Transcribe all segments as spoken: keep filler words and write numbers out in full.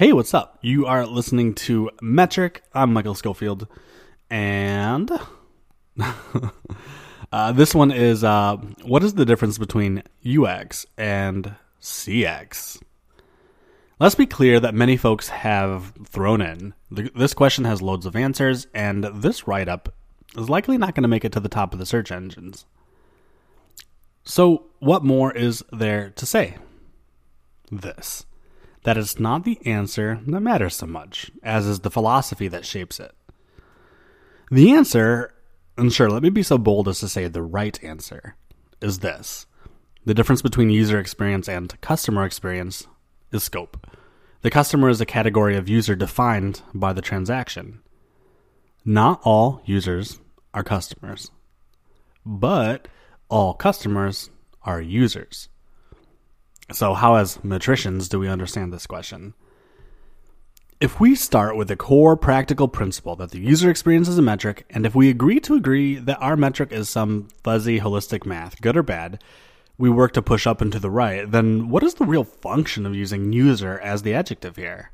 Hey, what's up? You are listening to Metric. I'm Michael Schofield, and uh, this one is uh, what is the difference between U X and C X? Let's be clear that many folks have thrown in. This question has loads of answers, and this write-up is likely not going to make it to the top of the search engines. So what more is there to say? This. That it's not the answer that matters so much, as is the philosophy that shapes it. The answer, and sure, let me be so bold as to say the right answer, is this. The difference between user experience and customer experience is scope. The customer is a category of user defined by the transaction. Not all users are customers, but all customers are users. So how as metricians do we understand this question? If we start with the core practical principle that the user experience is a metric, and if we agree to agree that our metric is some fuzzy holistic math, good or bad, we work to push up and to the right, then what is the real function of using user as the adjective here?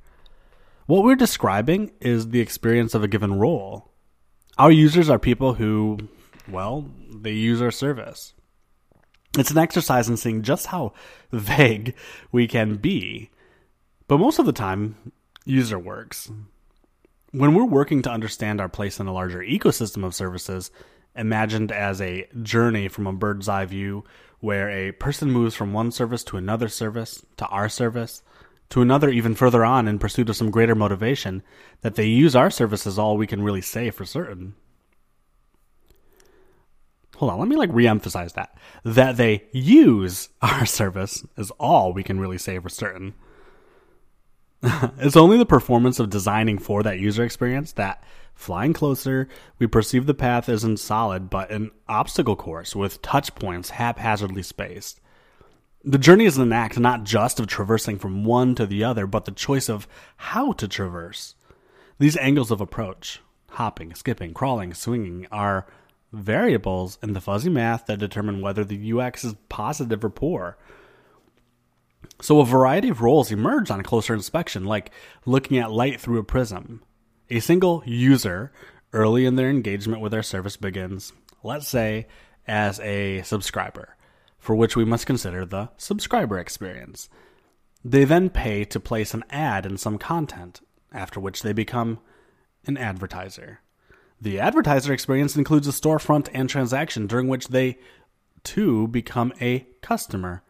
What we're describing is the experience of a given role. Our users are people who, well, they use our service. It's an exercise in seeing just how vague we can be. But most of the time, user works. When we're working to understand our place in a larger ecosystem of services, imagined as a journey from a bird's eye view, where a person moves from one service to another service, to our service, to another even further on in pursuit of some greater motivation, that they use our service is all we can really say for certain. Hold on, let me like reemphasize that. That they use our service is all we can really say for certain. It's only the performance of designing for that user experience that, flying closer, we perceive the path isn't solid but an obstacle course with touch points haphazardly spaced. The journey is an act not just of traversing from one to the other, but the choice of how to traverse. These angles of approach, hopping, skipping, crawling, swinging, are variables in the fuzzy math that determine whether the U X is positive or poor. So a variety of roles emerge on a closer inspection, like looking at light through a prism. A single user early in their engagement with our service begins, let's say, as a subscriber, for which we must consider the subscriber experience. They then pay to place an ad in some content, after which they become an advertiser. The advertiser experience includes a storefront and transaction during which they, too, become a customer.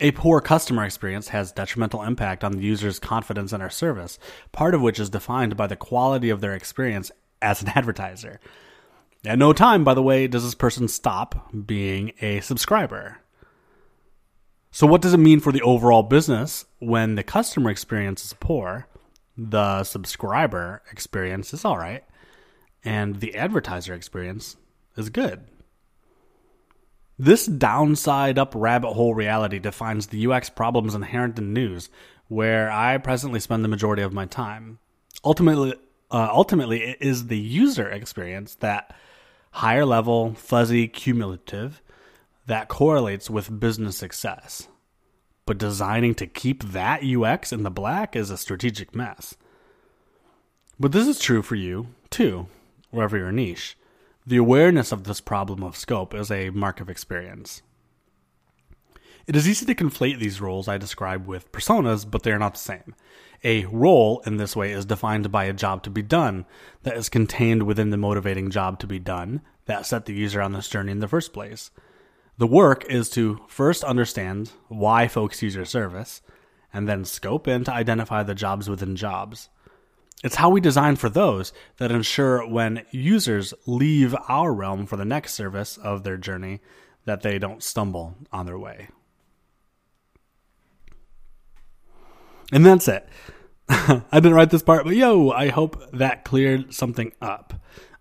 A poor customer experience has detrimental impact on the user's confidence in our service, part of which is defined by the quality of their experience as an advertiser. At no time, by the way, does this person stop being a subscriber. So what does it mean for the overall business when the customer experience is poor, the subscriber experience is all right, and the advertiser experience is good? This downside-up rabbit-hole reality defines the U X problems inherent in news, where I presently spend the majority of my time. Ultimately, uh, ultimately, it is the user experience, that higher-level, fuzzy cumulative, that correlates with business success. But designing to keep that U X in the black is a strategic mess. But this is true for you, too. Wherever your niche, the awareness of this problem of scope is a mark of experience. It is easy to conflate these roles I describe with personas, but they are not the same. A role in this way is defined by a job to be done that is contained within the motivating job to be done that set the user on this journey in the first place. The work is to first understand why folks use your service, and then scope in to identify the jobs within jobs. It's how we design for those that ensure when users leave our realm for the next service of their journey that they don't stumble on their way. And that's it. I didn't write this part, but yo, I hope that cleared something up.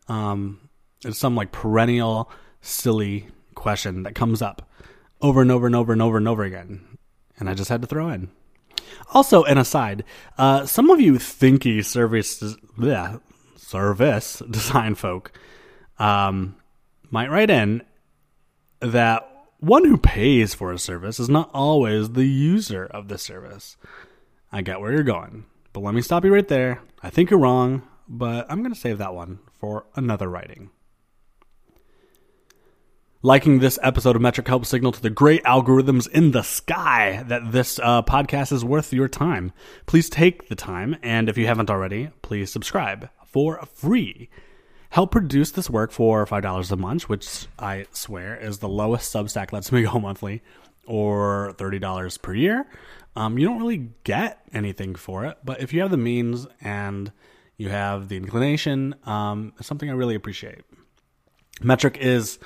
Um, it's some like perennial silly question that comes up over and over and over and over and over again. And I just had to throw in. Also, an aside, uh, some of you thinky service, bleh, service design folk um, might write in that one who pays for a service is not always the user of the service. I get where you're going. But let me stop you right there. I think you're wrong, but I'm going to save that one for another writing. Liking this episode of Metric helps signal to the great algorithms in the sky that this uh, podcast is worth your time. Please take the time, and if you haven't already, please subscribe for free. Help produce this work for five dollars a month, which I swear is the lowest Substack lets me go monthly, or thirty dollars per year. Um, you don't really get anything for it, but if you have the means and you have the inclination, um, it's something I really appreciate. Metric is,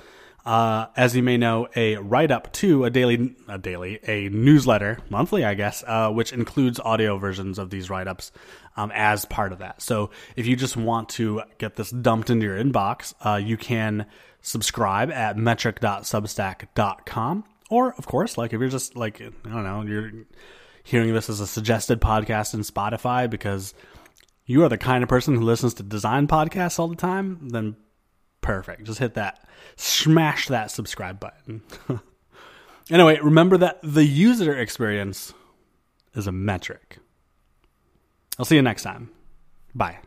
uh, as you may know, a write-up to a daily, a daily, a newsletter, monthly, I guess, uh, which includes audio versions of these write-ups um, as part of that. So if you just want to get this dumped into your inbox, uh, you can subscribe at metric dot substack dot com. Or, of course, like if you're just like, I don't know, you're hearing this as a suggested podcast in Spotify because you are the kind of person who listens to design podcasts all the time, then perfect. Just hit that, smash that subscribe button. Anyway, remember that the user experience is a metric. I'll see you next time. Bye.